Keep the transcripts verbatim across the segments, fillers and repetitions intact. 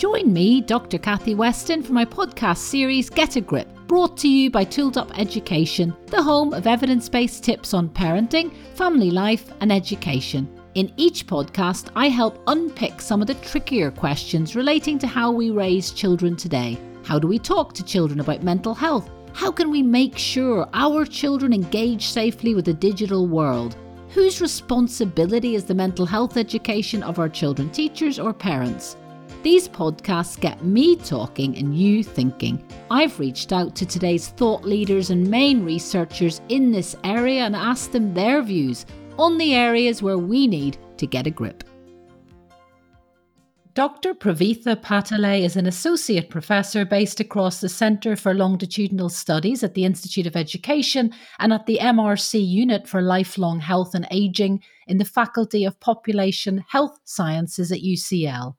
Join me, Doctor Kathy Weston, for my podcast series Get a Grip, brought to you by Tooled Up Education, the home of evidence-based tips on parenting, family life and education. In each podcast, I help unpick some of the trickier questions relating to how we raise children today. How do we talk to children about mental health? How can we make sure our children engage safely with the digital world? Whose responsibility is the mental health education of our children, teachers or parents? These podcasts get me talking and you thinking. I've reached out to today's thought leaders and main researchers in this area and asked them their views on the areas where we need to get a grip. Doctor Praveetha Patalay is an associate professor based across the Centre for Longitudinal Studies at the Institute of Education and at the M R C Unit for Lifelong Health and Ageing in the Faculty of Population Health Sciences at U C L.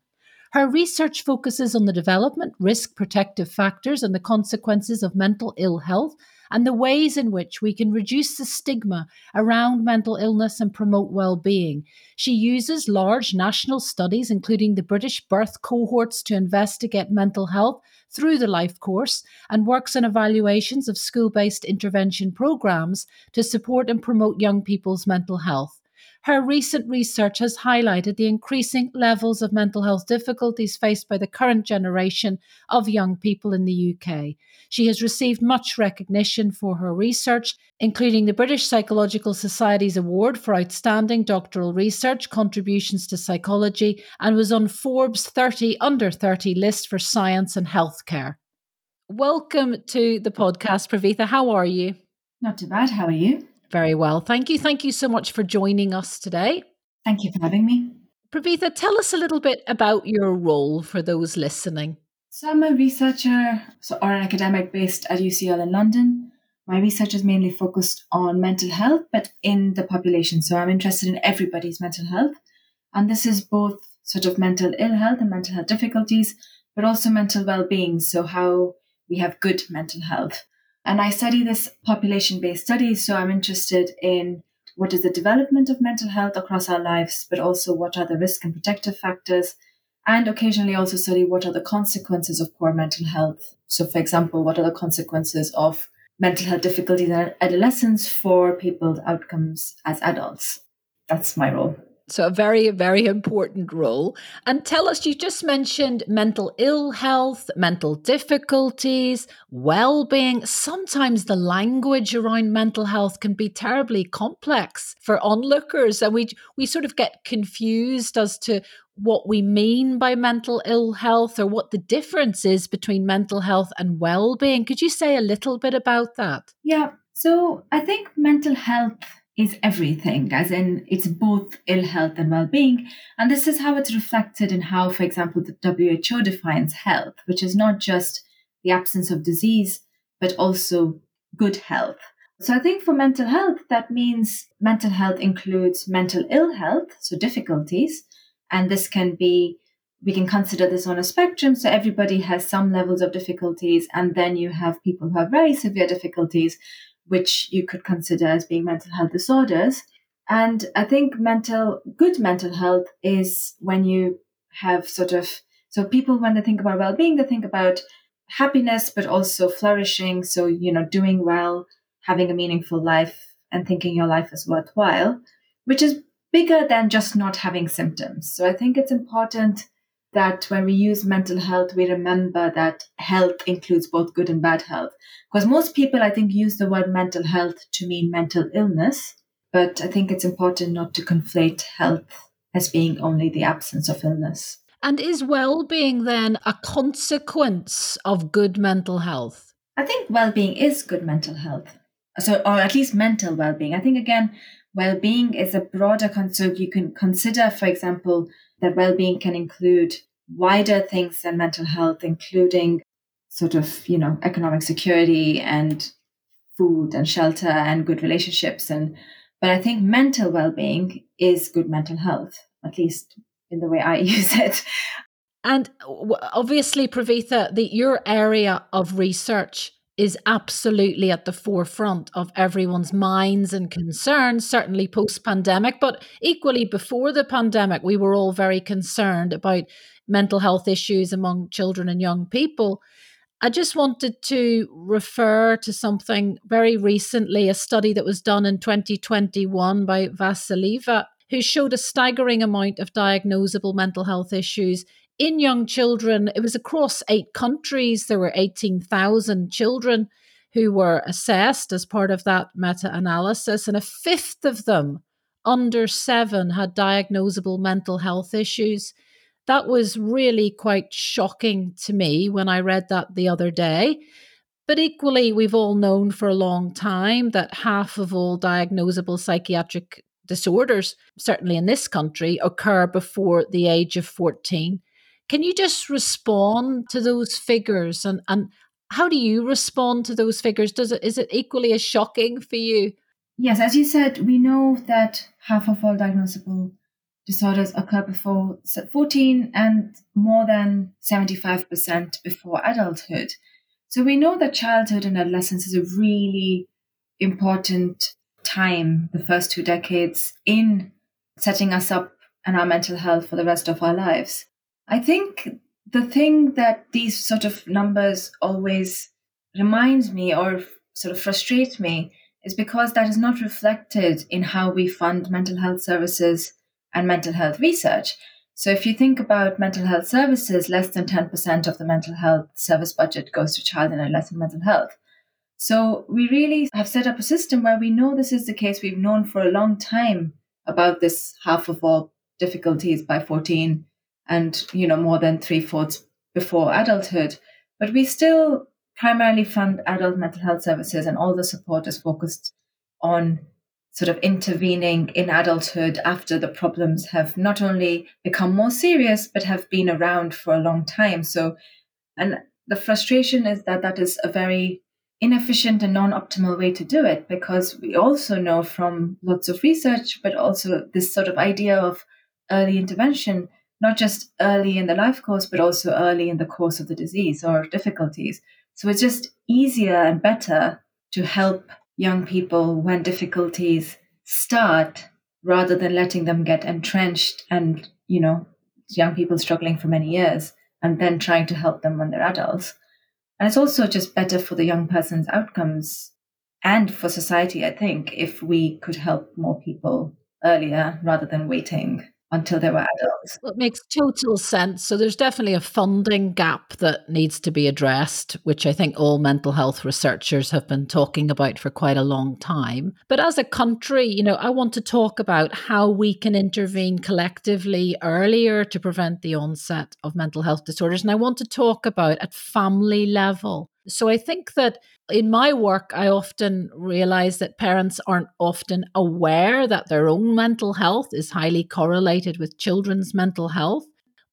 Her research focuses on the development, risk, protective factors and the consequences of mental ill health and the ways in which we can reduce the stigma around mental illness and promote well-being. She uses large national studies, including the British Birth Cohorts, to investigate mental health through the life course and works on evaluations of school-based intervention programs to support and promote young people's mental health. Her recent research has highlighted the increasing levels of mental health difficulties faced by the current generation of young people in the U K. She has received much recognition for her research, including the British Psychological Society's Award for Outstanding Doctoral Research Contributions to Psychology, and was on Forbes' thirty under thirty list for science and healthcare. Welcome to the podcast, Praveetha. How are you? Not too bad. How are you? Very well. Thank you. Thank you so much for joining us today. Thank you for having me. Praveetha, tell us a little bit about your role for those listening. So I'm a researcher so, or an academic based at U C L in London. My research is mainly focused on mental health, but in the population. So I'm interested in everybody's mental health. And this is both sort of mental ill health and mental health difficulties, but also mental well-being. So how we have good mental health. And I study this population-based study, so I'm interested in what is the development of mental health across our lives, but also what are the risk and protective factors, and occasionally also study what are the consequences of poor mental health. So, for example, what are the consequences of mental health difficulties in adolescence for people's outcomes as adults? That's my role. So a very, very important role. And tell us, you just mentioned mental ill health, mental difficulties, well-being. Sometimes the language around mental health can be terribly complex for onlookers. And we we sort of get confused as to what we mean by mental ill health or what the difference is between mental health and well-being. Could you say a little bit about that? Yeah. So I think mental health is everything, as in it's both ill health and well-being. And this is how it's reflected in how, for example, the W H O defines health, which is not just the absence of disease, but also good health. So I think for mental health, that means mental health includes mental ill health, so difficulties. And this can be, we can consider this on a spectrum. So everybody has some levels of difficulties. And then you have people who have very severe difficulties, which you could consider as being mental health disorders. And I think mental good mental health is when you have sort of, so people, when they think about well-being, they think about happiness, but also flourishing. So, you know, doing well, having a meaningful life and thinking your life is worthwhile, which is bigger than just not having symptoms. So I think it's important that when we use mental health, we remember that health includes both good and bad health. Because most people, I think, use the word mental health to mean mental illness. But I think it's important not to conflate health as being only the absence of illness. And is well-being then a consequence of good mental health? I think well-being is good mental health. So, or at least mental well-being. I think, again, well-being is a broader concept. You can consider, for example, that well-being can include wider things than mental health, including sort of, you know, economic security and food and shelter and good relationships. And but I think mental well-being is good mental health, at least in the way I use it. And obviously, Praveetha, the, your area of research is absolutely at the forefront of everyone's minds and concerns, certainly post-pandemic, but equally before the pandemic, we were all very concerned about mental health issues among children and young people. I just wanted to refer to something very recently, a study that was done in twenty twenty-one by Vasileva, who showed a staggering amount of diagnosable mental health issues in young children. It was across eight countries. There were eighteen thousand children who were assessed as part of that meta-analysis, and a fifth of them, under seven, had diagnosable mental health issues. That was really quite shocking to me when I read that the other day. But equally, we've all known for a long time that half of all diagnosable psychiatric disorders, certainly in this country, occur before the age of fourteen. Can you just respond to those figures? And, and how do you respond to those figures? Does it, is it equally as shocking for you? Yes, as you said, we know that half of all diagnosable disorders occur before fourteen and more than seventy-five percent before adulthood. So we know that childhood and adolescence is a really important time, the first two decades, in setting us up and our mental health for the rest of our lives. I think the thing that these sort of numbers always remind me or sort of frustrate me is because that is not reflected in how we fund mental health services and mental health research. So if you think about mental health services, less than ten percent of the mental health service budget goes to child and adolescent mental health. So we really have set up a system where we know this is the case. We've known for a long time about this half of all difficulties by fourteen and, you know, more than three-fourths before adulthood. But we still primarily fund adult mental health services, and all the support is focused on sort of intervening in adulthood after the problems have not only become more serious, but have been around for a long time. So, and the frustration is that that is a very inefficient and non-optimal way to do it, because we also know from lots of research, but also this sort of idea of early intervention, not just early in the life course, but also early in the course of the disease or difficulties. So it's just easier and better to help young people when difficulties start, rather than letting them get entrenched and, you know, young people struggling for many years and then trying to help them when they're adults. And it's also just better for the young person's outcomes and for society, I think, if we could help more people earlier rather than waiting until they were adults. Well, it makes total sense. So there's definitely a funding gap that needs to be addressed, which I think all mental health researchers have been talking about for quite a long time. But as a country, you know, I want to talk about how we can intervene collectively earlier to prevent the onset of mental health disorders. And I want to talk about at family level. So I think that in my work, I often realize that parents aren't often aware that their own mental health is highly correlated with children's mental health.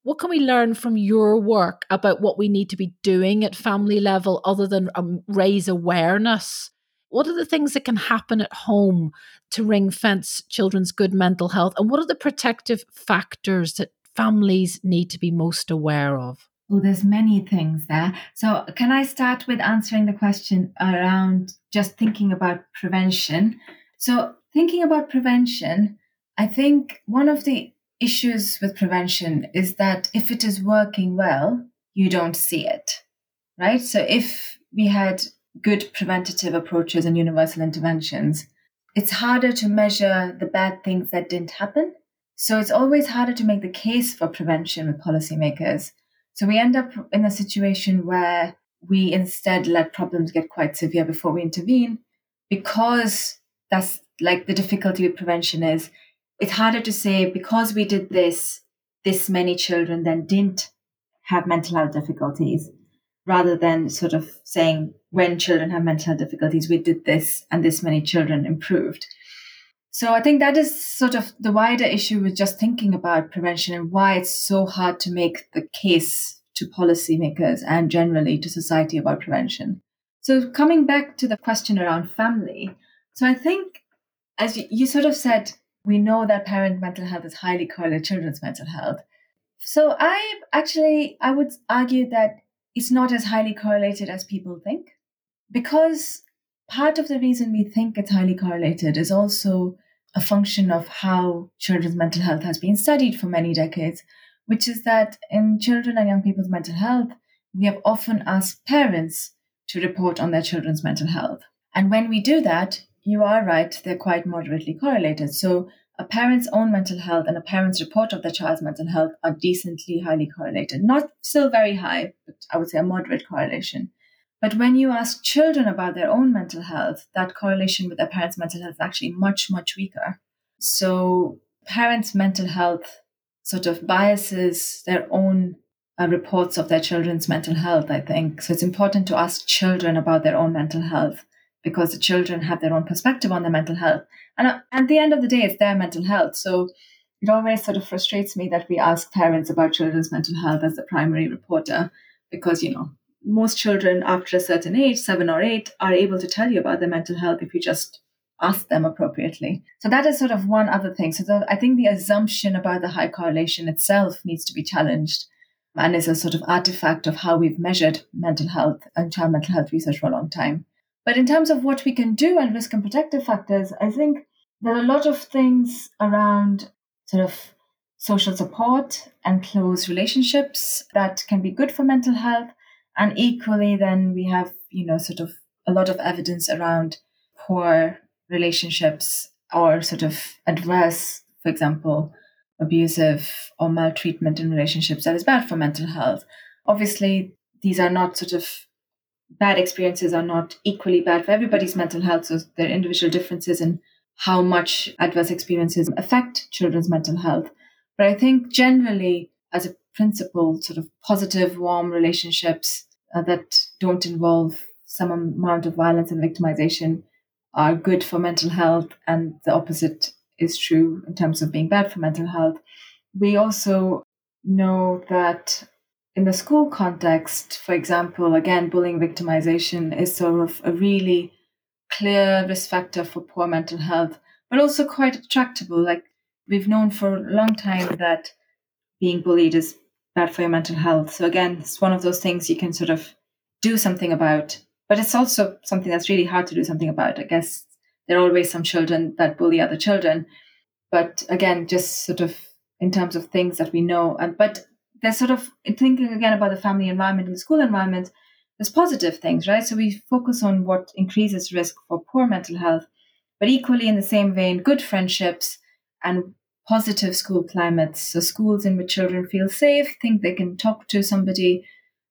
What can we learn from your work about what we need to be doing at family level other than um, raise awareness? What are the things that can happen at home to ring fence children's good mental health? And what are the protective factors that families need to be most aware of? Oh, there's many things there. So can I start with answering the question around just thinking about prevention? So thinking about prevention, I think one of the issues with prevention is that if it is working well, you don't see it, right? So if we had good preventative approaches and universal interventions, it's harder to measure the bad things that didn't happen. So it's always harder to make the case for prevention with policymakers. So we end up in a situation where we instead let problems get quite severe before we intervene, because that's like the difficulty with prevention is it's harder to say because we did this, this many children then didn't have mental health difficulties, rather than sort of saying when children have mental health difficulties, we did this and this many children improved. So I think that is sort of the wider issue with just thinking about prevention and why it's so hard to make the case to policymakers and generally to society about prevention. So coming back to the question around family. So I think, as you, you sort of said, we know that parent mental health is highly correlated with children's mental health. So I actually, I would argue that it's not as highly correlated as people think. because part of the reason we think it's highly correlated is also a function of how children's mental health has been studied for many decades, which is that in children and young people's mental health, we have often asked parents to report on their children's mental health. And when we do that, you are right, they're quite moderately correlated. So a parent's own mental health and a parent's report of their child's mental health are decently highly correlated. Not still very high, but I would say a moderate correlation. But when you ask children about their own mental health, that correlation with their parents' mental health is actually much, much weaker. So parents' mental health sort of biases their own uh, reports of their children's mental health, I think. So it's important to ask children about their own mental health because the children have their own perspective on their mental health. And uh, at the end of the day, it's their mental health. So it always sort of frustrates me that we ask parents about children's mental health as the primary reporter because, you know, most children after a certain age, seven or eight, are able to tell you about their mental health if you just ask them appropriately. So that is sort of one other thing. So the, I think the assumption about the high correlation itself needs to be challenged and is a sort of artifact of how we've measured mental health and child mental health research for a long time. But in terms of what we can do and risk and protective factors, I think there are a lot of things around sort of social support and close relationships that can be good for mental health. And equally, then we have, you know, sort of a lot of evidence around poor relationships or sort of adverse, for example, abusive or maltreatment in relationships that is bad for mental health. Obviously, these are not sort of bad experiences are not equally bad for everybody's mental health. So there are individual differences in how much adverse experiences affect children's mental health. But I think generally, as a principle, sort of positive, warm relationships Uh, that don't involve some amount of violence and victimization are good for mental health, and the opposite is true in terms of being bad for mental health. We also know that in the school context, for example, again, bullying victimization is sort of a really clear risk factor for poor mental health, but also quite tractable. Like we've known for a long time that being bullied is bad for your mental health. So again, it's one of those things you can sort of do something about, but it's also something that's really hard to do something about. I guess there are always some children that bully other children, but again, just sort of in terms of things that we know. And but there's sort of thinking again about the family environment and the school environment, there's positive things, right? So we focus on what increases risk for poor mental health, but equally in the same vein, good friendships and positive school climates, so schools in which children feel safe, think they can talk to somebody,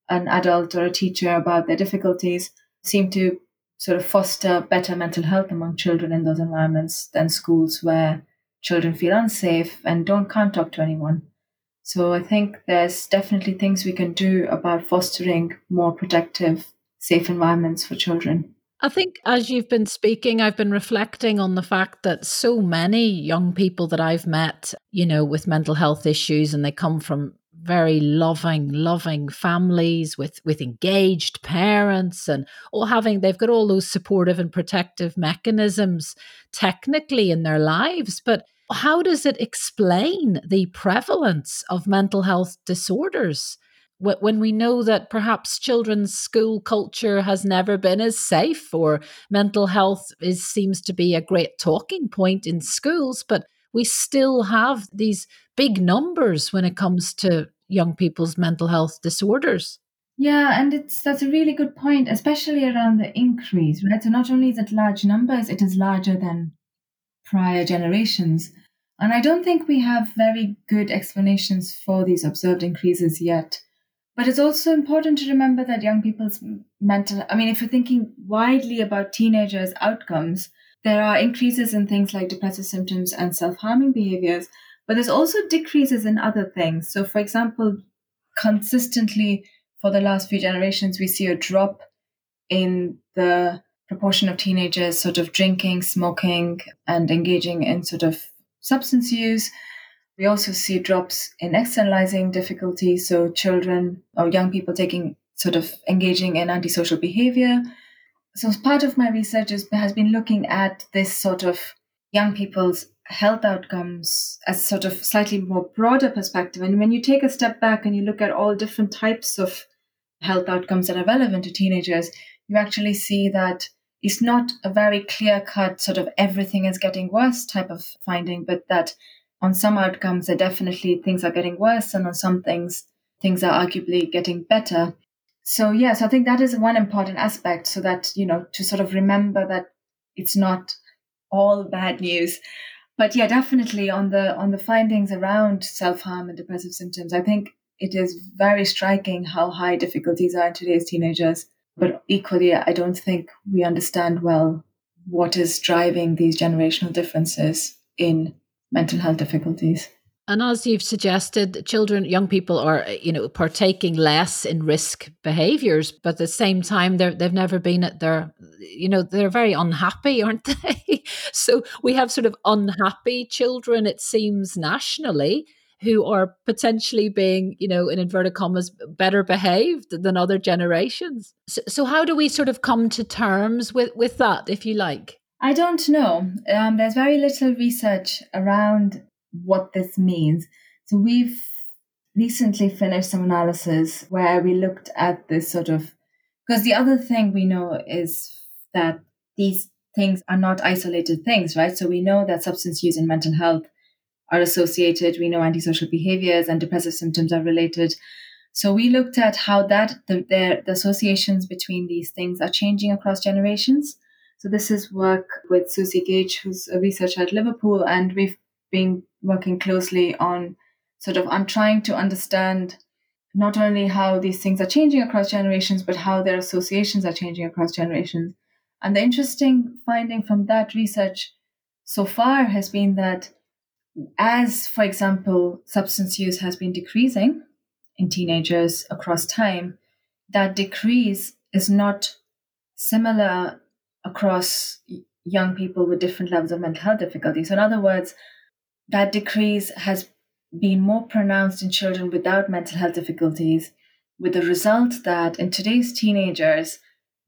an adult or a teacher about their difficulties, seem to sort of foster better mental health among children in those environments than schools where children feel unsafe and don't can't talk to anyone. So I think there's definitely things we can do about fostering more protective, safe environments for children. I think as you've been speaking, I've been reflecting on the fact that so many young people that I've met, you know, with mental health issues, and they come from very loving, loving families with, with engaged parents and all having, they've got all those supportive and protective mechanisms technically in their lives. But how does it explain the prevalence of mental health disorders when we know that perhaps children's school culture has never been as safe, or mental health is seems to be a great talking point in schools, but we still have these big numbers when it comes to young people's mental health disorders? Yeah, and it's that's a really good point, especially around the increase, right? So not only is it large numbers, it is larger than prior generations. And I don't think we have very good explanations for these observed increases yet. But it's also important to remember that young people's mental, I mean, if you're thinking widely about teenagers' outcomes, there are increases in things like depressive symptoms and self-harming behaviors, but there's also decreases in other things. So, for example, consistently for the last few generations, we see a drop in the proportion of teenagers sort of drinking, smoking, and engaging in sort of substance use. We also see drops in externalizing difficulties, so children or young people taking sort of engaging in antisocial behavior. So part of my research is, has been looking at this sort of young people's health outcomes as sort of slightly more broader perspective. And when you take a step back and you look at all different types of health outcomes that are relevant to teenagers, you actually see that it's not a very clear-cut sort of everything is getting worse type of finding, but that on some outcomes, there definitely things are getting worse, and on some things, things are arguably getting better. So yes, yeah, so I think that is one important aspect, so that, you know, to sort of remember that it's not all bad news. But yeah, definitely on the on the findings around self-harm and depressive symptoms, I think it is very striking how high difficulties are in today's teenagers. But equally, I don't think we understand well what is driving these generational differences in mental health difficulties. And as you've suggested, children, young people are, you know, partaking less in risk behaviours, but at the same time, they're, they've never been at their, you know, they're very unhappy, aren't they? So we have sort of unhappy children, it seems, nationally, who are potentially being, you know, in inverted commas, better behaved than other generations. So, so how do we sort of come to terms with, with that, if you like? I don't know. Um, there's very little research around what this means. So we've recently finished some analysis where we looked at this sort of, because the other thing we know is that these things are not isolated things, right? So we know that substance use and mental health are associated. We know antisocial behaviors and depressive symptoms are related. So we looked at how that the, the, the associations between these things are changing across generations. So this is work with Susie Gage, who's a researcher at Liverpool, and we've been working closely on sort of on trying to understand not only how these things are changing across generations, but how their associations are changing across generations. And the interesting finding from that research so far has been that as, for example, substance use has been decreasing in teenagers across time, that decrease is not similar across young people with different levels of mental health difficulties. So in other words, that decrease has been more pronounced in children without mental health difficulties, with the result that in today's teenagers,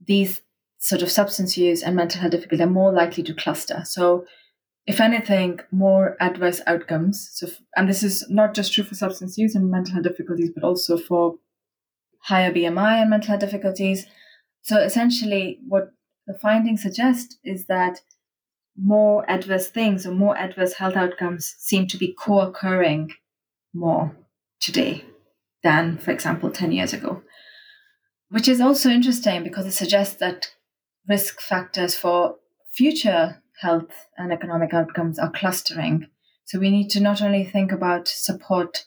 these sort of substance use and mental health difficulties are more likely to cluster. So if anything, more adverse outcomes. So, and this is not just true for substance use and mental health difficulties, but also for higher B M I and mental health difficulties. So essentially, what the findings suggest is that more adverse things or more adverse health outcomes seem to be co-occurring more today than, for example, ten years ago, which is also interesting because it suggests that risk factors for future health and economic outcomes are clustering. So we need to not only think about support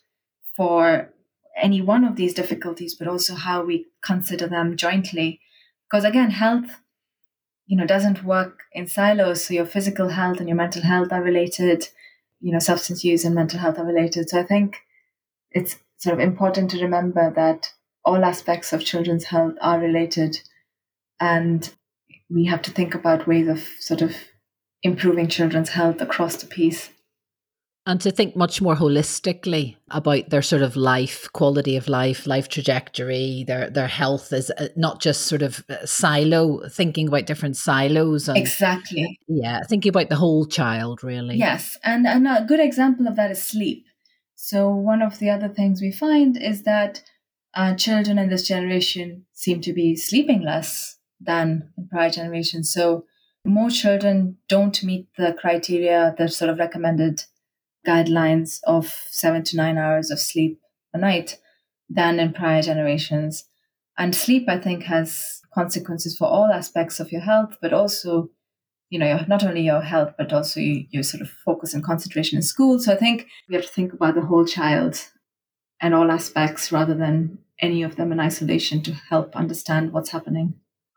for any one of these difficulties, but also how we consider them jointly. Because again, health, you know, doesn't work in silos. So your physical health and your mental health are related, you know, substance use and mental health are related. So I think it's sort of important to remember that all aspects of children's health are related, and we have to think about ways of sort of improving children's health across the piece. And to think much more holistically about their sort of life, quality of life, life trajectory, their their health is not just sort of silo, thinking about different silos. And, exactly. Yeah, thinking about the whole child, really. Yes, and, and a good example of that is sleep. So one of the other things we find is that uh, children in this generation seem to be sleeping less than in prior generations. So more children don't meet the criteria, the sort of recommended guidelines of seven to nine hours of sleep a night than in prior generations. And sleep, I think, has consequences for all aspects of your health, but also, you know, not only your health, but also your sort of focus and concentration in school. So I think we have to think about the whole child and all aspects rather than any of them in isolation to help understand what's happening.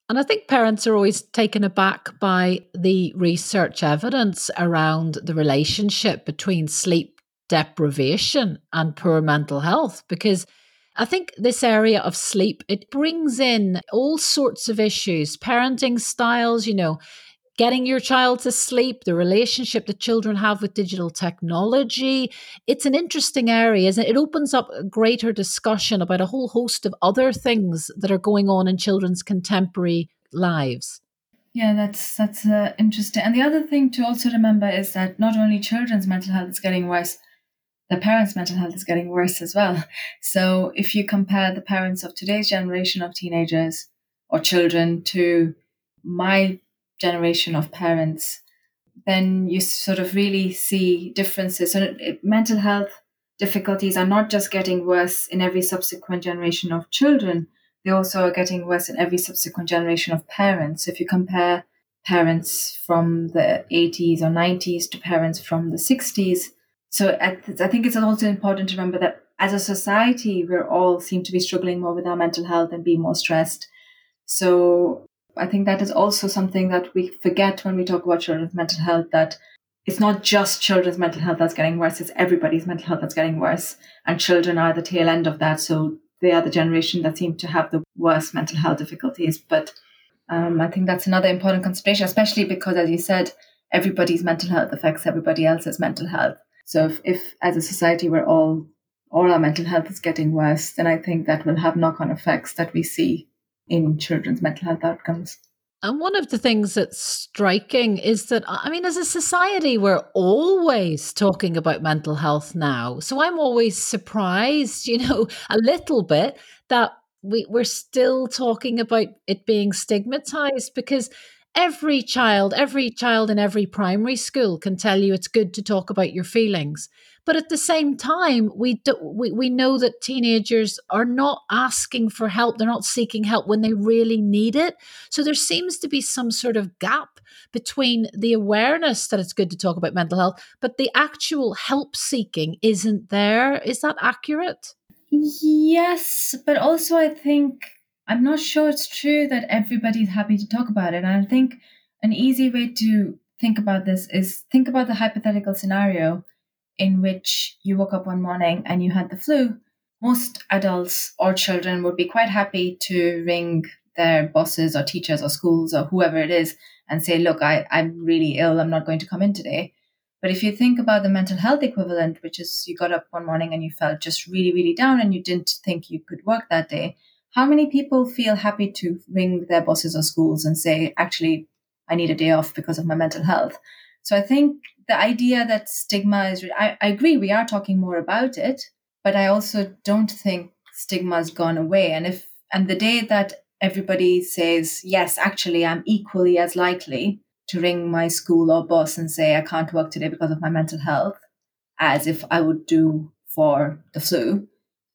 And I think parents are always taken aback by the research evidence around the relationship between sleep deprivation and poor mental health, because I think this area of sleep, it brings in all sorts of issues, parenting styles, you know, getting your child to sleep, the relationship that children have with digital technology. It's an interesting area, isn't it? It opens up a greater discussion about a whole host of other things that are going on in children's contemporary lives. Yeah, that's that's uh, interesting. And the other thing to also remember is that not only children's mental health is getting worse, the parents' mental health is getting worse as well. So if you compare the parents of today's generation of teenagers or children to my generation of parents, then you sort of really see differences. So it, it, mental health difficulties are not just getting worse in every subsequent generation of children, they also are getting worse in every subsequent generation of parents. So if you compare parents from the eighties or nineties to parents from the sixties. So I, th- I think it's also important to remember that as a society, we all seem to be struggling more with our mental health and be more stressed. So I think that is also something that we forget when we talk about children's mental health, that it's not just children's mental health that's getting worse, it's everybody's mental health that's getting worse. And children are the tail end of that. So they are the generation that seem to have the worst mental health difficulties. But um, I think that's another important consideration, especially because, as you said, everybody's mental health affects everybody else's mental health. So if, if as a society, we're all, all our mental health is getting worse, then I think that will have knock-on effects that we see in children's mental health outcomes. And one of the things that's striking is that, I mean, as a society, we're always talking about mental health now. So I'm always surprised, you know, a little bit that we, we're still talking about it being stigmatized, because every child, every child in every primary school can tell you it's good to talk about your feelings. But at the same time, we do, we we know that teenagers are not asking for help. They're not seeking help when they really need it. So there seems to be some sort of gap between the awareness that it's good to talk about mental health, but the actual help seeking isn't there. Is that accurate? Yes, but also I think, I'm not sure it's true that everybody's happy to talk about it. And I think an easy way to think about this is think about the hypothetical scenario in which you woke up one morning and you had the flu. Most adults or children would be quite happy to ring their bosses or teachers or schools or whoever it is and say, look, I, I'm really ill, I'm not going to come in today. But if you think about the mental health equivalent, which is you got up one morning and you felt just really, really down and you didn't think you could work that day, how many people feel happy to ring their bosses or schools and say, actually, I need a day off because of my mental health? So I think the idea that stigma is, I, I agree, we are talking more about it, but I also don't think stigma's gone away. And if, and the day that everybody says, yes, actually, I'm equally as likely to ring my school or boss and say, I can't work today because of my mental health, as if I would do for the flu,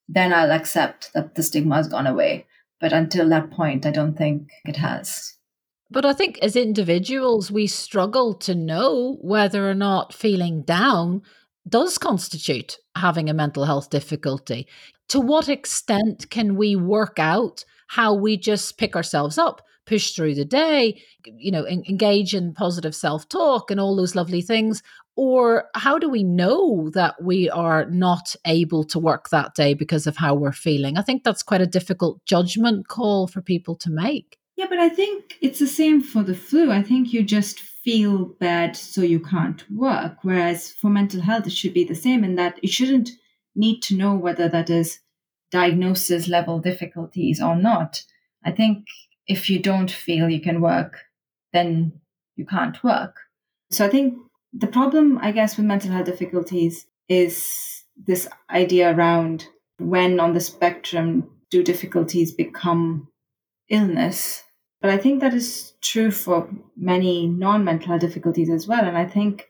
then I'll accept that the stigma's gone away. But until that point, I don't think it has. But I think as individuals, we struggle to know whether or not feeling down does constitute having a mental health difficulty. To what extent can we work out how we just pick ourselves up, push through the day, you know, en- engage in positive self-talk and all those lovely things? Or how do we know that we are not able to work that day because of how we're feeling? I think that's quite a difficult judgment call for people to make. Yeah, but I think it's the same for the flu. I think you just feel bad, so you can't work. Whereas for mental health, it should be the same in that you shouldn't need to know whether that is diagnosis level difficulties or not. I think if you don't feel you can work, then you can't work. So I think the problem, I guess, with mental health difficulties is this idea around when on the spectrum do difficulties become illness. But I think that is true for many non-mental health difficulties as well. And I think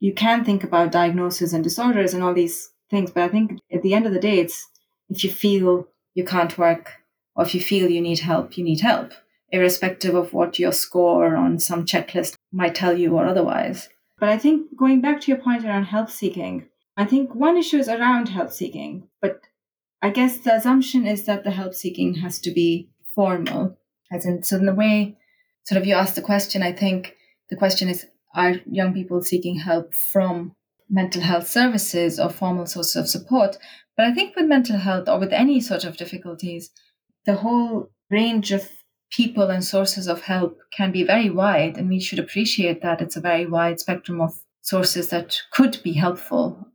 you can think about diagnoses and disorders and all these things. But I think at the end of the day, it's if you feel you can't work or if you feel you need help, you need help, irrespective of what your score on some checklist might tell you or otherwise. But I think going back to your point around help seeking, I think one issue is around help seeking. But I guess the assumption is that the help seeking has to be formal. As in, so in the way sort of you asked the question, I think the question is, are young people seeking help from mental health services or formal sources of support? But I think with mental health or with any sort of difficulties, the whole range of people and sources of help can be very wide. And we should appreciate that it's a very wide spectrum of sources that could be helpful.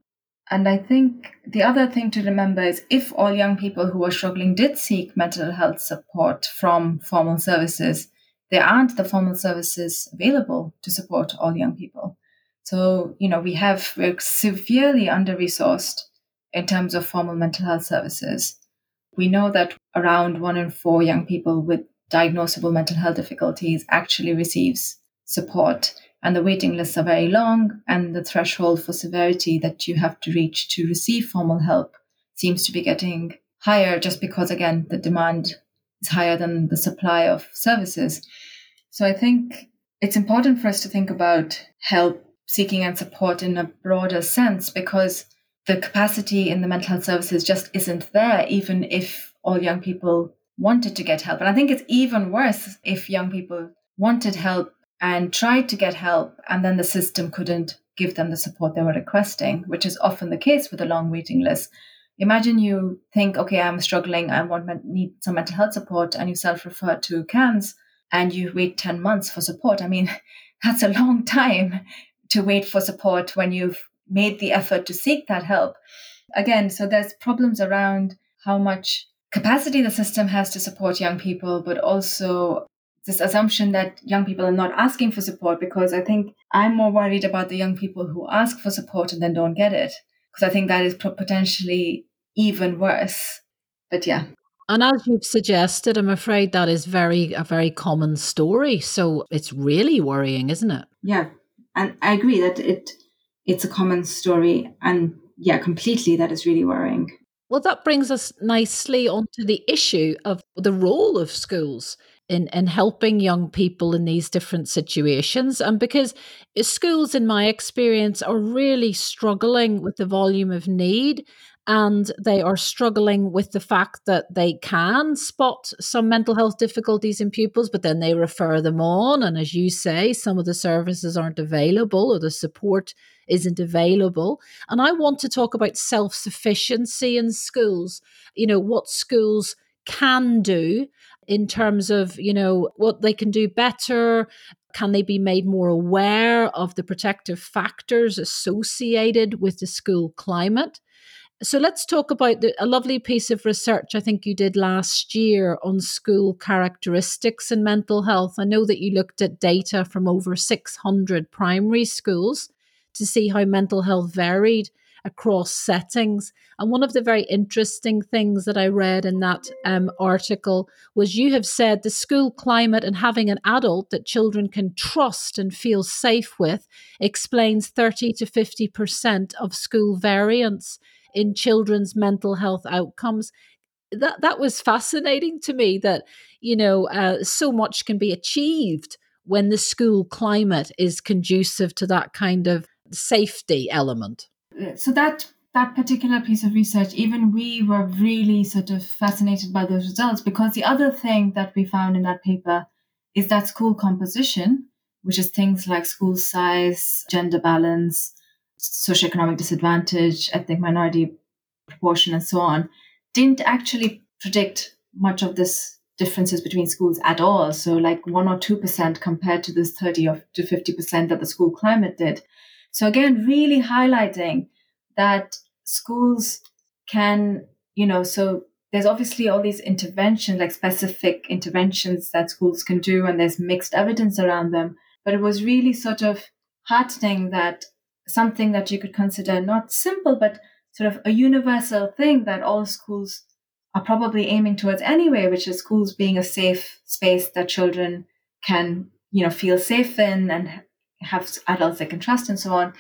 And I think the other thing to remember is if all young people who are struggling did seek mental health support from formal services, there aren't the formal services available to support all young people. So, you know, we have, we're severely under-resourced in terms of formal mental health services. We know that around one in four young people with diagnosable mental health difficulties actually receives support. And the waiting lists are very long, and the threshold for severity that you have to reach to receive formal help seems to be getting higher just because, again, the demand is higher than the supply of services. So I think it's important for us to think about help seeking and support in a broader sense, because the capacity in the mental health services just isn't there, even if all young people wanted to get help. And I think it's even worse if young people wanted help and tried to get help, and then the system couldn't give them the support they were requesting, which is often the case with a long waiting list. Imagine you think, okay, I'm struggling, I want need some mental health support, and you self-refer to CAMHS, and you wait ten months for support. I mean, that's a long time to wait for support when you've made the effort to seek that help. Again, so there's problems around how much capacity the system has to support young people, but also this assumption that young people are not asking for support, because I think I'm more worried about the young people who ask for support and then don't get it, because I think that is potentially even worse. But yeah. And as you've suggested, I'm afraid that is very a very common story. So it's really worrying, isn't it? Yeah. And I agree that it it's a common story. And yeah, completely, that is really worrying. Well, that brings us nicely onto the issue of the role of schools In, in helping young people in these different situations. And because schools, in my experience, are really struggling with the volume of need, and they are struggling with the fact that they can spot some mental health difficulties in pupils, but then they refer them on. And as you say, some of the services aren't available, or the support isn't available. And I want to talk about self-sufficiency in schools, you know, what schools can do in terms of, you know, what they can do better. Can they be made more aware of the protective factors associated with the school climate? So let's talk about the, a lovely piece of research I think you did last year on school characteristics and mental health. I know that you looked at data from over six hundred primary schools to see how mental health varied across settings. And one of the very interesting things that I read in that um, article was you have said the school climate and having an adult that children can trust and feel safe with explains thirty to fifty percent of school variance in children's mental health outcomes. That, that was fascinating to me, that, you know, uh, so much can be achieved when the school climate is conducive to that kind of safety element. So that that particular piece of research, even we were really sort of fascinated by those results, because the other thing that we found in that paper is that school composition, which is things like school size, gender balance, socioeconomic disadvantage, ethnic minority proportion, and so on, didn't actually predict much of this differences between schools at all. So like one or two percent compared to this thirty to fifty percent that the school climate did. So again, really highlighting that schools can, you know, so there's obviously all these interventions, like specific interventions that schools can do, and there's mixed evidence around them. But it was really sort of heartening that something that you could consider not simple, but sort of a universal thing that all schools are probably aiming towards anyway, which is schools being a safe space that children can, you know, feel safe in and have adults they can trust and so on,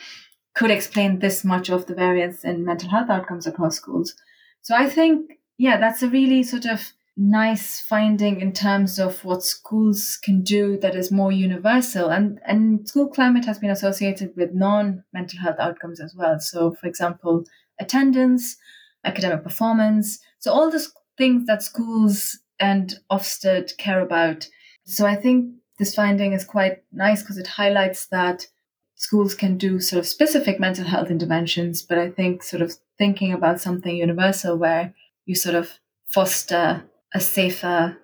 could explain this much of the variance in mental health outcomes across schools. So I think, yeah, that's a really sort of nice finding in terms of what schools can do that is more universal. And, and school climate has been associated with non-mental health outcomes as well. So, for example, attendance, academic performance. So all the things that schools and Ofsted care about. So I think this finding is quite nice because it highlights that schools can do sort of specific mental health interventions, but I think sort of thinking about something universal where you sort of foster a safer,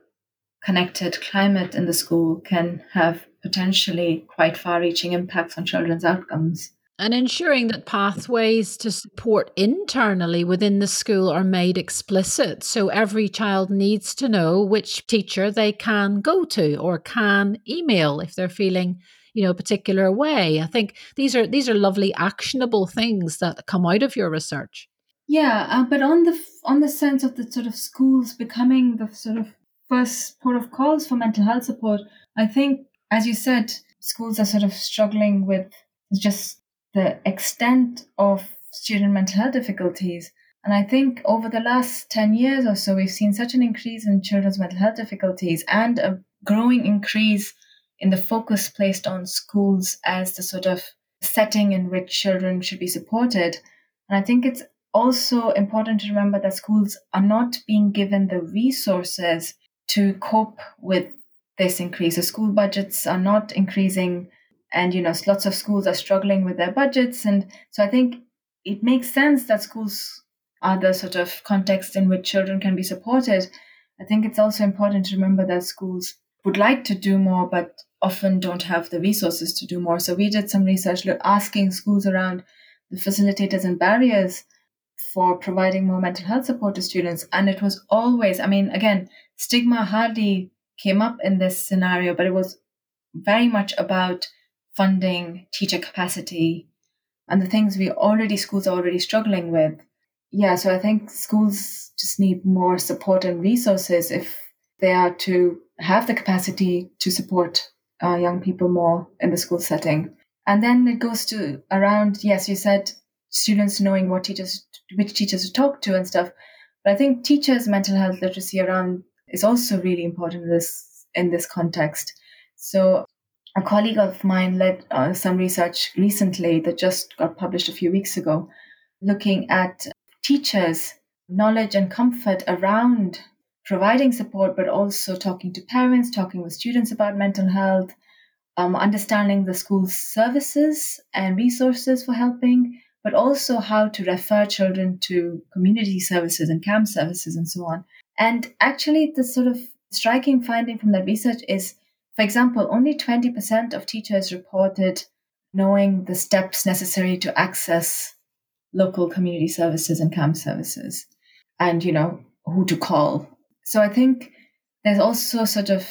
connected climate in the school can have potentially quite far-reaching impacts on children's outcomes. And ensuring that pathways to support internally within the school are made explicit. So every child needs to know which teacher they can go to or can email if they're feeling, you know, a particular way. I think these are these are lovely, actionable things that come out of your research. Yeah, uh, but on the on the sense of the sort of schools becoming the sort of first port of calls for mental health support. I think, as you said, schools are sort of struggling with just the extent of student mental health difficulties. And I think over the last ten years or so, we've seen such an increase in children's mental health difficulties and a growing increase in the focus placed on schools as the sort of setting in which children should be supported. And I think it's also important to remember that schools are not being given the resources to cope with this increase. The school budgets are not increasing, and, you know, lots of schools are struggling with their budgets. And so I think it makes sense that schools are the sort of context in which children can be supported. I think it's also important to remember that schools would like to do more, but often don't have the resources to do more. So we did some research asking schools around the facilitators and barriers for providing more mental health support to students. And it was always, I mean, again, stigma hardly came up in this scenario, but it was very much about funding, teacher capacity, and the things we already, schools are already struggling with. Yeah, so I think schools just need more support and resources if they are to have the capacity to support uh, young people more in the school setting. And then it goes to around, yes, you said students knowing what teachers, which teachers to talk to and stuff. But I think teachers' mental health literacy around is also really important in this, in this context. So a colleague of mine led uh, some research recently that just got published a few weeks ago, looking at teachers' knowledge and comfort around providing support, but also talking to parents, talking with students about mental health, um, understanding the school's services and resources for helping, but also how to refer children to community services and CAMHS services and so on. And actually, the sort of striking finding from that research is, for example, only twenty percent of teachers reported knowing the steps necessary to access local community services and CAMHS services and, you know, who to call. So I think there's also sort of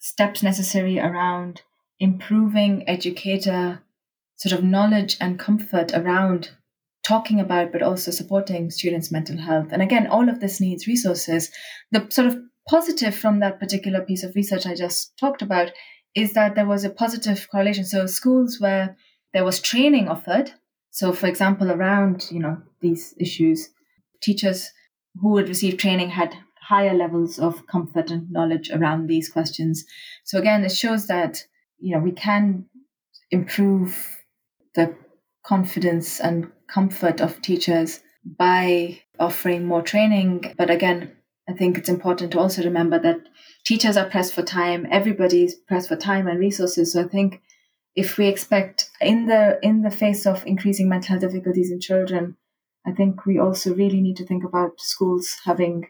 steps necessary around improving educator sort of knowledge and comfort around talking about, but also supporting students' mental health. And again, all of this needs resources. The sort of positive from that particular piece of research I just talked about is that there was a positive correlation. So schools where there was training offered, so for example, around, you know, these issues, teachers who would receive training had higher levels of comfort and knowledge around these questions. So again, it shows that, you know, we can improve the confidence and comfort of teachers by offering more training. But again, I think it's important to also remember that teachers are pressed for time, everybody's pressed for time and resources. So I think if we expect in the in the face of increasing mental health difficulties in children, I think we also really need to think about schools having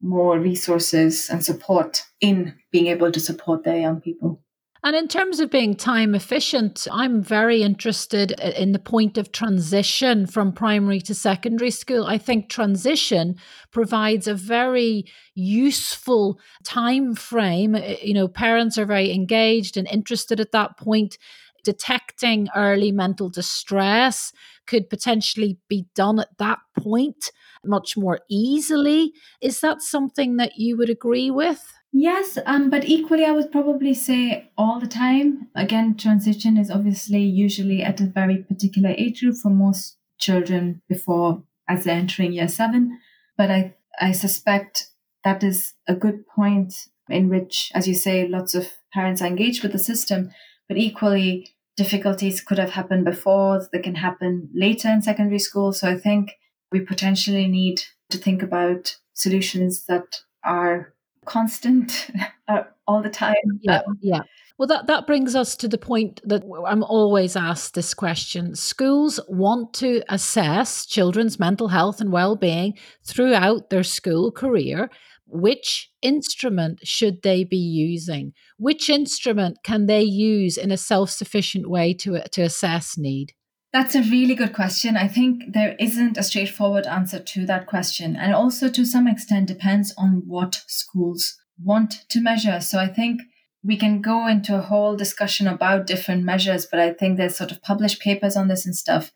more resources and support in being able to support their young people. And in terms of being time efficient, I'm very interested in the point of transition from primary to secondary school. I think transition provides a very useful time frame. You know, parents are very engaged and interested at that point. Detecting early mental distress could potentially be done at that point much more easily. Is that something that you would agree with? Yes, um, but equally, I would probably say all the time. Again, transition is obviously usually at a very particular age group for most children before as they're entering year seven. But I, I suspect that is a good point in which, as you say, lots of parents are engaged with the system, but equally difficulties could have happened before, they can happen later in secondary school. So I think we potentially need to think about solutions that are constant uh, all the time. Yeah, yeah. Well, that, that brings us to the point that I'm always asked this question. Schools want to assess children's mental health and well-being throughout their school career. Which instrument should they be using? Which instrument can they use in a self-sufficient way to, to assess need? That's a really good question. I think there isn't a straightforward answer to that question. And also, to some extent, depends on what schools want to measure. So I think we can go into a whole discussion about different measures, but I think there's sort of published papers on this and stuff.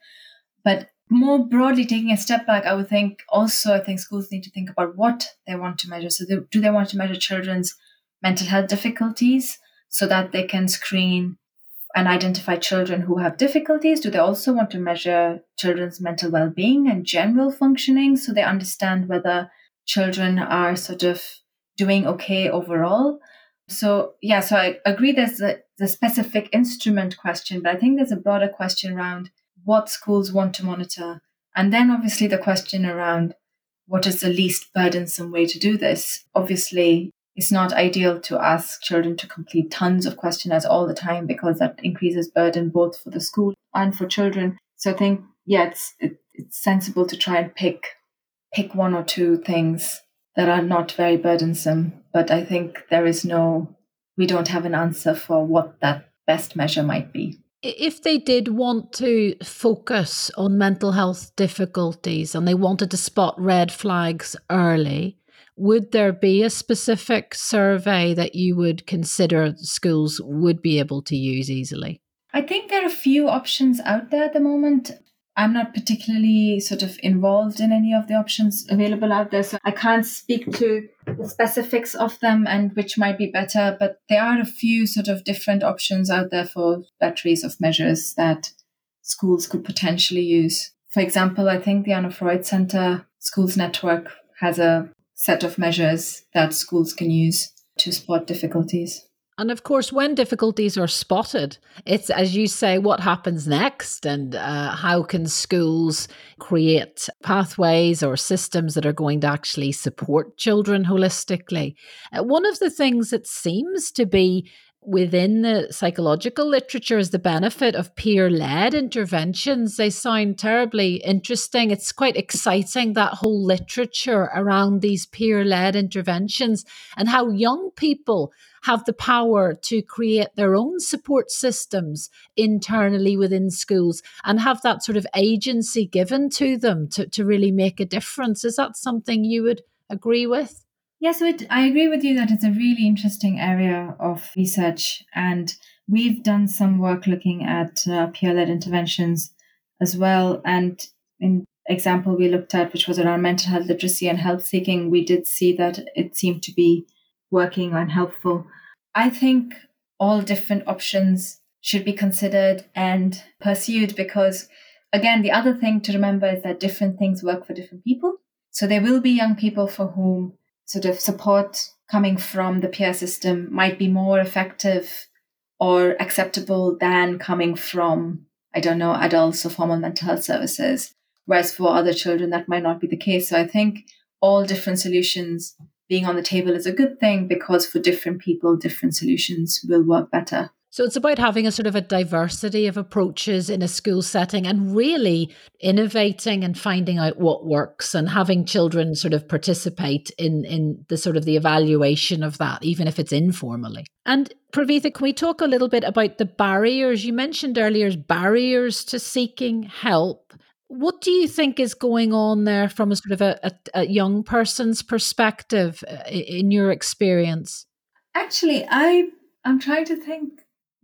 But more broadly, taking a step back, I would think also, I think schools need to think about what they want to measure. So they, do they want to measure children's mental health difficulties so that they can screen and identify children who have difficulties? Do they also want to measure children's mental well-being and general functioning so they understand whether children are sort of doing okay overall? So, yeah, so I agree there's a, the specific instrument question, but I think there's a broader question around what schools want to monitor. And then obviously the question around what is the least burdensome way to do this. Obviously, it's not ideal to ask children to complete tons of questionnaires all the time because that increases burden both for the school and for children. So I think, yeah, it's, it, it's sensible to try and pick pick one or two things that are not very burdensome. But I think there is no, we don't have an answer for what that best measure might be. If they did want to focus on mental health difficulties and they wanted to spot red flags early, would there be a specific survey that you would consider schools would be able to use easily? I think there are a few options out there at the moment. I'm not particularly sort of involved in any of the options available out there, so I can't speak to the specifics of them and which might be better, but there are a few sort of different options out there for batteries of measures that schools could potentially use. For example, I think the Anna Freud Center Schools Network has a set of measures that schools can use to spot difficulties. And of course, when difficulties are spotted, it's, as you say, what happens next and uh, how can schools create pathways or systems that are going to actually support children holistically? Uh, one of the things that seems to be within the psychological literature is the benefit of peer-led interventions. They sound terribly interesting. It's quite exciting, that whole literature around these peer-led interventions and how young people have the power to create their own support systems internally within schools and have that sort of agency given to them to, to really make a difference. Is that something you would agree with? Yes, yeah, so I agree with you that it's a really interesting area of research, and we've done some work looking at uh, peer-led interventions as well. And in example we looked at, which was around mental health literacy and help seeking, we did see that it seemed to be working and helpful. I think all different options should be considered and pursued because, again, the other thing to remember is that different things work for different people. So there will be young people for whom sort of support coming from the peer system might be more effective or acceptable than coming from, I don't know, adults or formal mental health services, whereas for other children that might not be the case. So I think all different solutions being on the table is a good thing because for different people, different solutions will work better. So it's about having a sort of a diversity of approaches in a school setting and really innovating and finding out what works and having children sort of participate in, in the sort of the evaluation of that, even if it's informally. And Praveetha, can we talk a little bit about the barriers? You mentioned earlier barriers to seeking help. What do you think is going on there from a sort of a, a, a young person's perspective in your experience? Actually, I, I'm trying to think.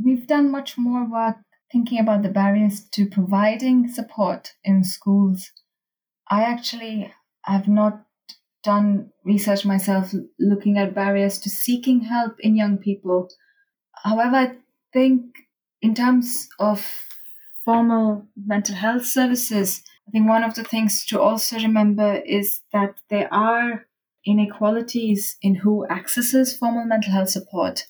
We've done much more work thinking about the barriers to providing support in schools. I actually have not done research myself looking at barriers to seeking help in young people. However, I think in terms of formal mental health services, I think one of the things to also remember is that there are inequalities in who accesses formal mental health support,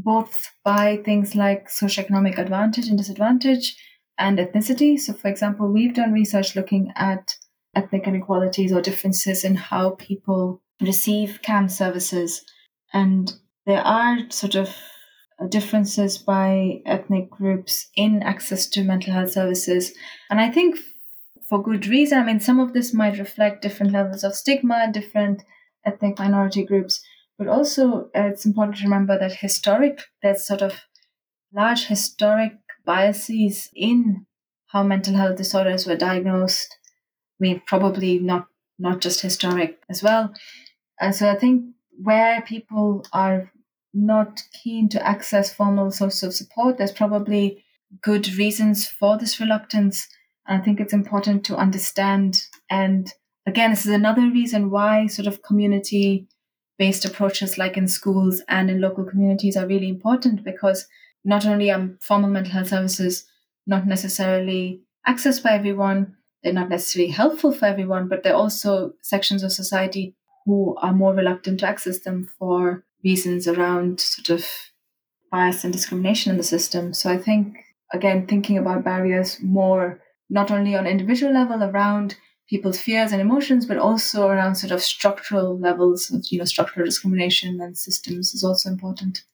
both by things like socioeconomic advantage and disadvantage and ethnicity. So, for example, we've done research looking at ethnic inequalities or differences in how people receive CAMHS services. And there are sort of differences by ethnic groups in access to mental health services. And I think for good reason. I mean, some of this might reflect different levels of stigma in different ethnic minority groups. But also, uh, it's important to remember that historic, there's sort of large historic biases in how mental health disorders were diagnosed. I mean, probably not, not just historic as well. And so I think where people are not keen to access formal sources of support, there's probably good reasons for this reluctance. I think it's important to understand. And again, this is another reason why sort of community-based approaches like in schools and in local communities are really important, because not only are formal mental health services not necessarily accessed by everyone, they're not necessarily helpful for everyone, but there are also sections of society who are more reluctant to access them for reasons around sort of bias and discrimination in the system. So I think, again, thinking about barriers more, not only on individual level around people's fears and emotions, but also around sort of structural levels of, you know, structural discrimination and systems is also important.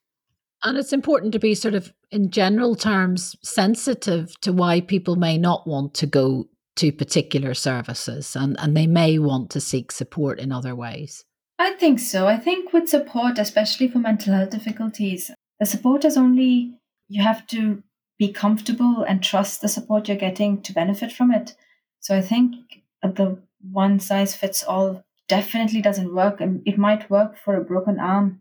And it's important to be sort of, in general terms, sensitive to why people may not want to go to particular services, and, and they may want to seek support in other ways. I think so. I think with support, especially for mental health difficulties, the support is only, you have to be comfortable and trust the support you're getting to benefit from it. So I think the one size fits all definitely doesn't work, and it might work for a broken arm,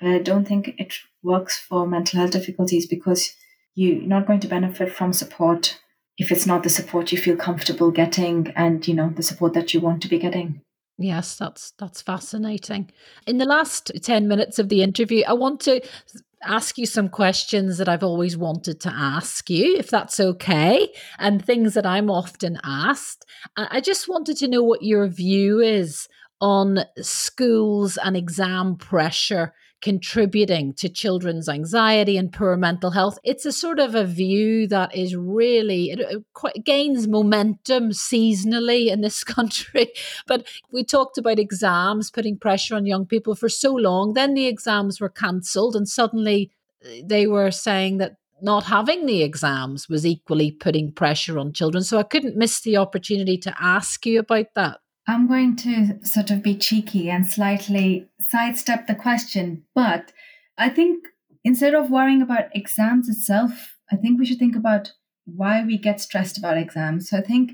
but I don't think it works for mental health difficulties, because you're not going to benefit from support if it's not the support you feel comfortable getting and, you know, the support that you want to be getting. Yes, that's that's fascinating. In the last ten minutes of the interview, I want to ask you some questions that I've always wanted to ask you, if that's okay, and things that I'm often asked. I just wanted to know what your view is on schools and exam pressure contributing to children's anxiety and poor mental health. It's a sort of a view that is really, it, it quite gains momentum seasonally in this country. But we talked about exams putting pressure on young people for so long, then the exams were cancelled and suddenly they were saying that not having the exams was equally putting pressure on children. So I couldn't miss the opportunity to ask you about that. I'm going to sort of be cheeky and slightly sidestep the question, but I think instead of worrying about exams itself, I think we should think about why we get stressed about exams. So I think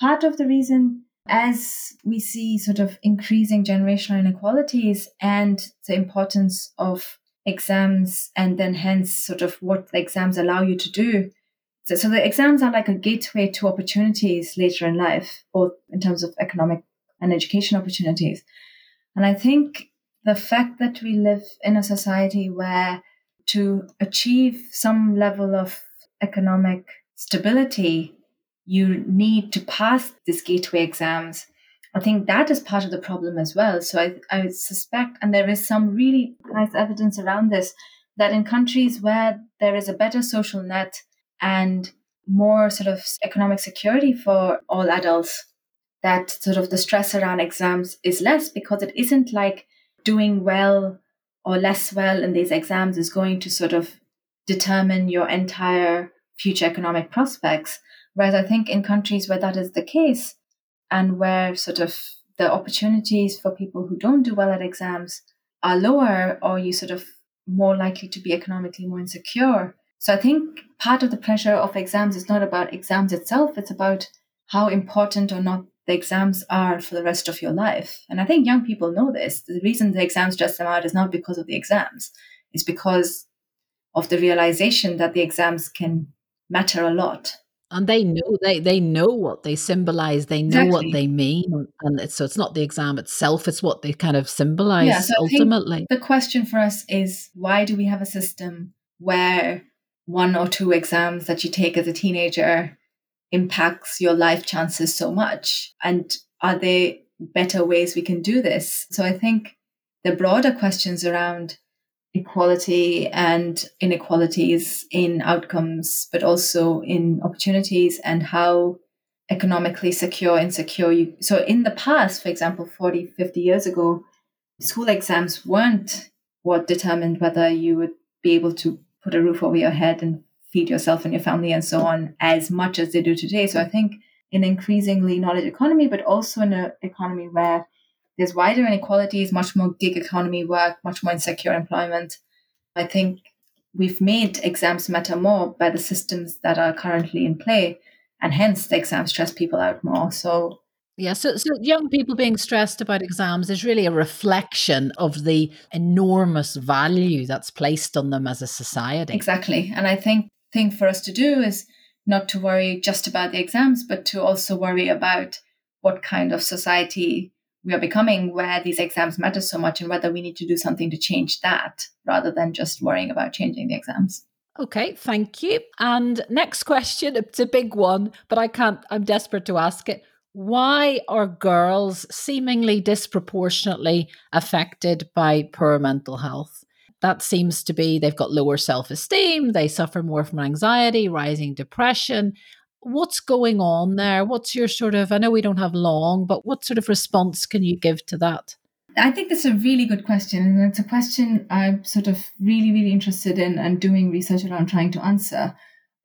part of the reason, as we see sort of increasing generational inequalities and the importance of exams, and then hence sort of what the exams allow you to do. So, so the exams are like a gateway to opportunities later in life, both in terms of economic and education opportunities. And I think the fact that we live in a society where to achieve some level of economic stability, you need to pass these gateway exams, I think that is part of the problem as well. So I, I suspect, and there is some really nice evidence around this, that in countries where there is a better social net and more sort of economic security for all adults, that sort of the stress around exams is less, because it isn't like doing well or less well in these exams is going to sort of determine your entire future economic prospects. Whereas I think in countries where that is the case, and where sort of the opportunities for people who don't do well at exams are lower, or you sort of more likely to be economically more insecure. So I think part of the pressure of exams is not about exams itself, it's about how important or not the exams are for the rest of your life. And I think young people know this. The reason the exams stress them out is not because of the exams. It's because of the realization that the exams can matter a lot. And they know they they know what they symbolize. They know exactly what they mean. And it's, so it's not the exam itself, it's what they kind of symbolize, yeah, so ultimately. I think the question for us is, why do we have a system where one or two exams that you take as a teenager impacts your life chances so much? And are there better ways we can do this? So I think the broader questions around equality and inequalities in outcomes, but also in opportunities, and how economically secure, insecure you. So in the past, for example, forty, fifty years ago, school exams weren't what determined whether you would be able to put a roof over your head and feed yourself and your family and so on, as much as they do today. So I think in an increasingly knowledge economy, but also in an economy where there's wider inequalities, much more gig economy work, much more insecure employment, I think we've made exams matter more by the systems that are currently in play, and hence the exams stress people out more. So Yeah, so, so young people being stressed about exams is really a reflection of the enormous value that's placed on them as a society. Exactly. And I think thing for us to do is not to worry just about the exams, but to also worry about what kind of society we are becoming, where these exams matter so much, and whether we need to do something to change that rather than just worrying about changing the exams. Okay, thank you. And next question, it's a big one, but I can't, I'm desperate to ask it. Why are girls seemingly disproportionately affected by poor mental health? That seems to be they've got lower self-esteem, they suffer more from anxiety, rising depression. What's going on there? What's your sort of, I know we don't have long, but what sort of response can you give to that? I think that's a really good question. And it's a question I'm sort of really, really interested in and doing research around trying to answer.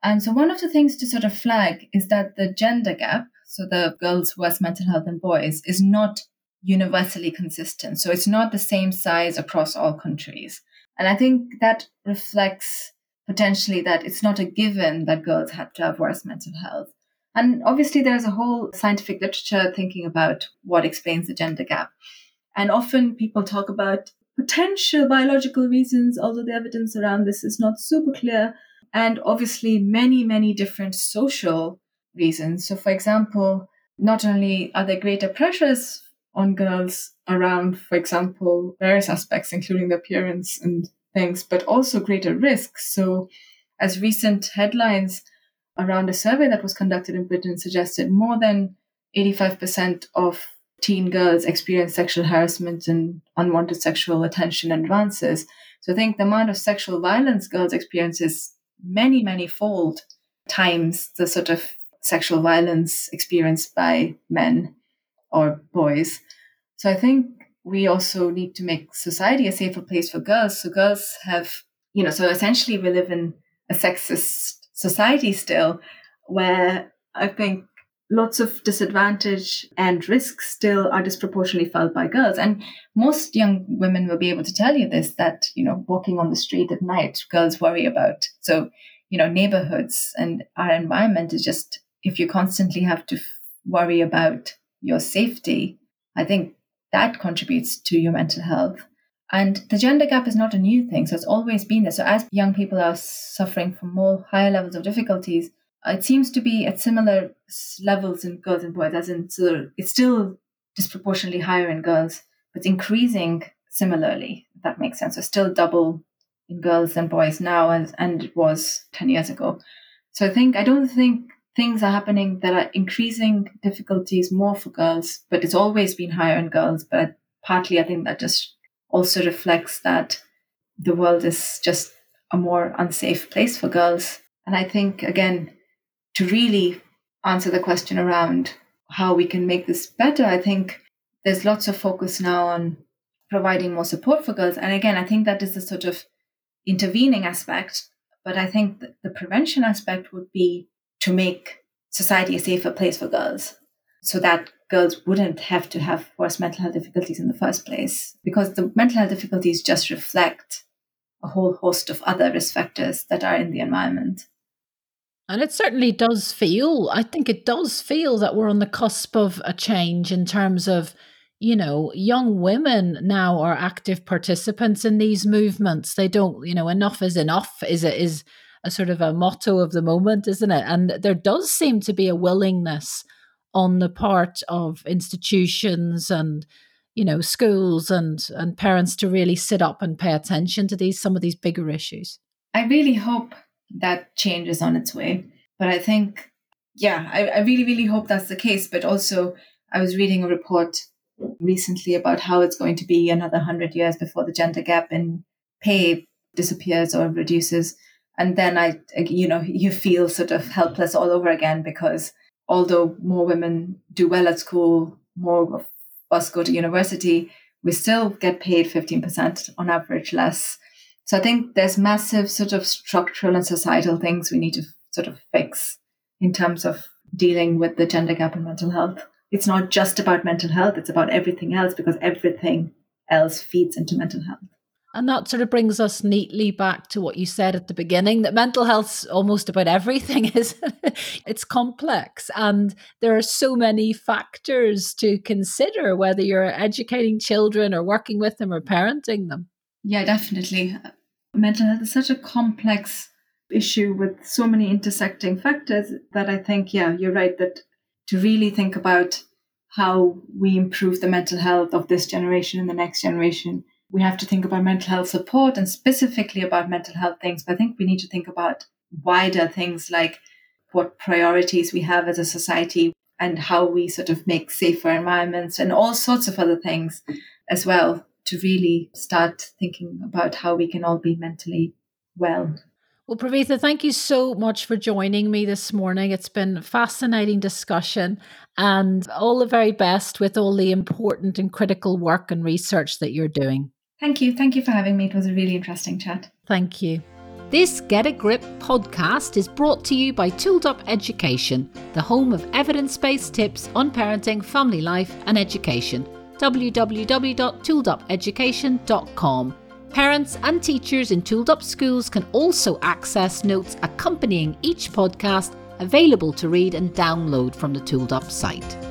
And so one of the things to sort of flag is that the gender gap, so the girls' worse mental health than boys, is not universally consistent. So it's not the same size across all countries. And I think that reflects potentially that it's not a given that girls have to have worse mental health. And obviously there's a whole scientific literature thinking about what explains the gender gap. And often people talk about potential biological reasons, although the evidence around this is not super clear, and obviously many, many different social reasons. So, for example, not only are there greater pressures on girls around, for example, various aspects, including their appearance and things, but also greater risks. So, as recent headlines around a survey that was conducted in Britain suggested, more than eighty-five percent of teen girls experience sexual harassment and unwanted sexual attention and advances. So I think the amount of sexual violence girls experience is many, many fold times the sort of sexual violence experienced by men or boys. So I think we also need to make society a safer place for girls. So girls have, you know, so essentially we live in a sexist society still, where I think lots of disadvantage and risks still are disproportionately felt by girls. And most young women will be able to tell you this, that, you know, walking on the street at night, girls worry about. So, you know, neighborhoods and our environment is just, if you constantly have to f- worry about your safety, I think that contributes to your mental health. And the gender gap is not a new thing. So it's always been there. So as young people are suffering from more higher levels of difficulties, it seems to be at similar levels in girls and boys, as in, so it's still disproportionately higher in girls, but increasing similarly, if that makes sense. So still double in girls and boys now, as, and it was ten years ago. So I think, I don't think things are happening that are increasing difficulties more for girls, but it's always been higher in girls. But partly I think that just also reflects that the world is just a more unsafe place for girls. And I think, again, to really answer the question around how we can make this better, I think there's lots of focus now on providing more support for girls. And again, I think that is the sort of intervening aspect. But I think the prevention aspect would be to make society a safer place for girls so that girls wouldn't have to have worse mental health difficulties in the first place, because the mental health difficulties just reflect a whole host of other risk factors that are in the environment. And it certainly does feel, I think it does feel that we're on the cusp of a change in terms of, you know, young women now are active participants in these movements. They don't, you know, enough is enough is a, is a sort of a motto of the moment, isn't it? And there does seem to be a willingness on the part of institutions and, you know, schools and, and parents to really sit up and pay attention to these, some of these bigger issues. I really hope that change is on its way. But I think, yeah, I, I really, really hope that's the case. But also, I was reading a report recently about how it's going to be another one hundred years before the gender gap in pay disappears or reduces. And then, I, you know, you feel sort of helpless all over again, because although more women do well at school, more of us go to university, we still get paid fifteen percent on average less. So I think there's massive sort of structural and societal things we need to sort of fix in terms of dealing with the gender gap in mental health. It's not just about mental health, it's about everything else, because everything else feeds into mental health. And that sort of brings us neatly back to what you said at the beginning, that mental health's almost about everything, isn't it? It's complex, and there are so many factors to consider, whether you're educating children or working with them or parenting them. Yeah, definitely. Mental health is such a complex issue with so many intersecting factors that I think, yeah, you're right, that to really think about how we improve the mental health of this generation and the next generation, we have to think about mental health support and specifically about mental health things. But I think we need to think about wider things like what priorities we have as a society and how we sort of make safer environments and all sorts of other things as well, to really start thinking about how we can all be mentally well. Well, Praveetha, thank you so much for joining me this morning. It's been a fascinating discussion, and all the very best with all the important and critical work and research that you're doing. Thank you. Thank you for having me. It was a really interesting chat. Thank you. This Get a Grip podcast is brought to you by Tooled Up Education, the home of evidence-based tips on parenting, family life and education. w w w dot tooled up education dot com. Parents and teachers in Tooled Up schools can also access notes accompanying each podcast, available to read and download from the Tooled Up site.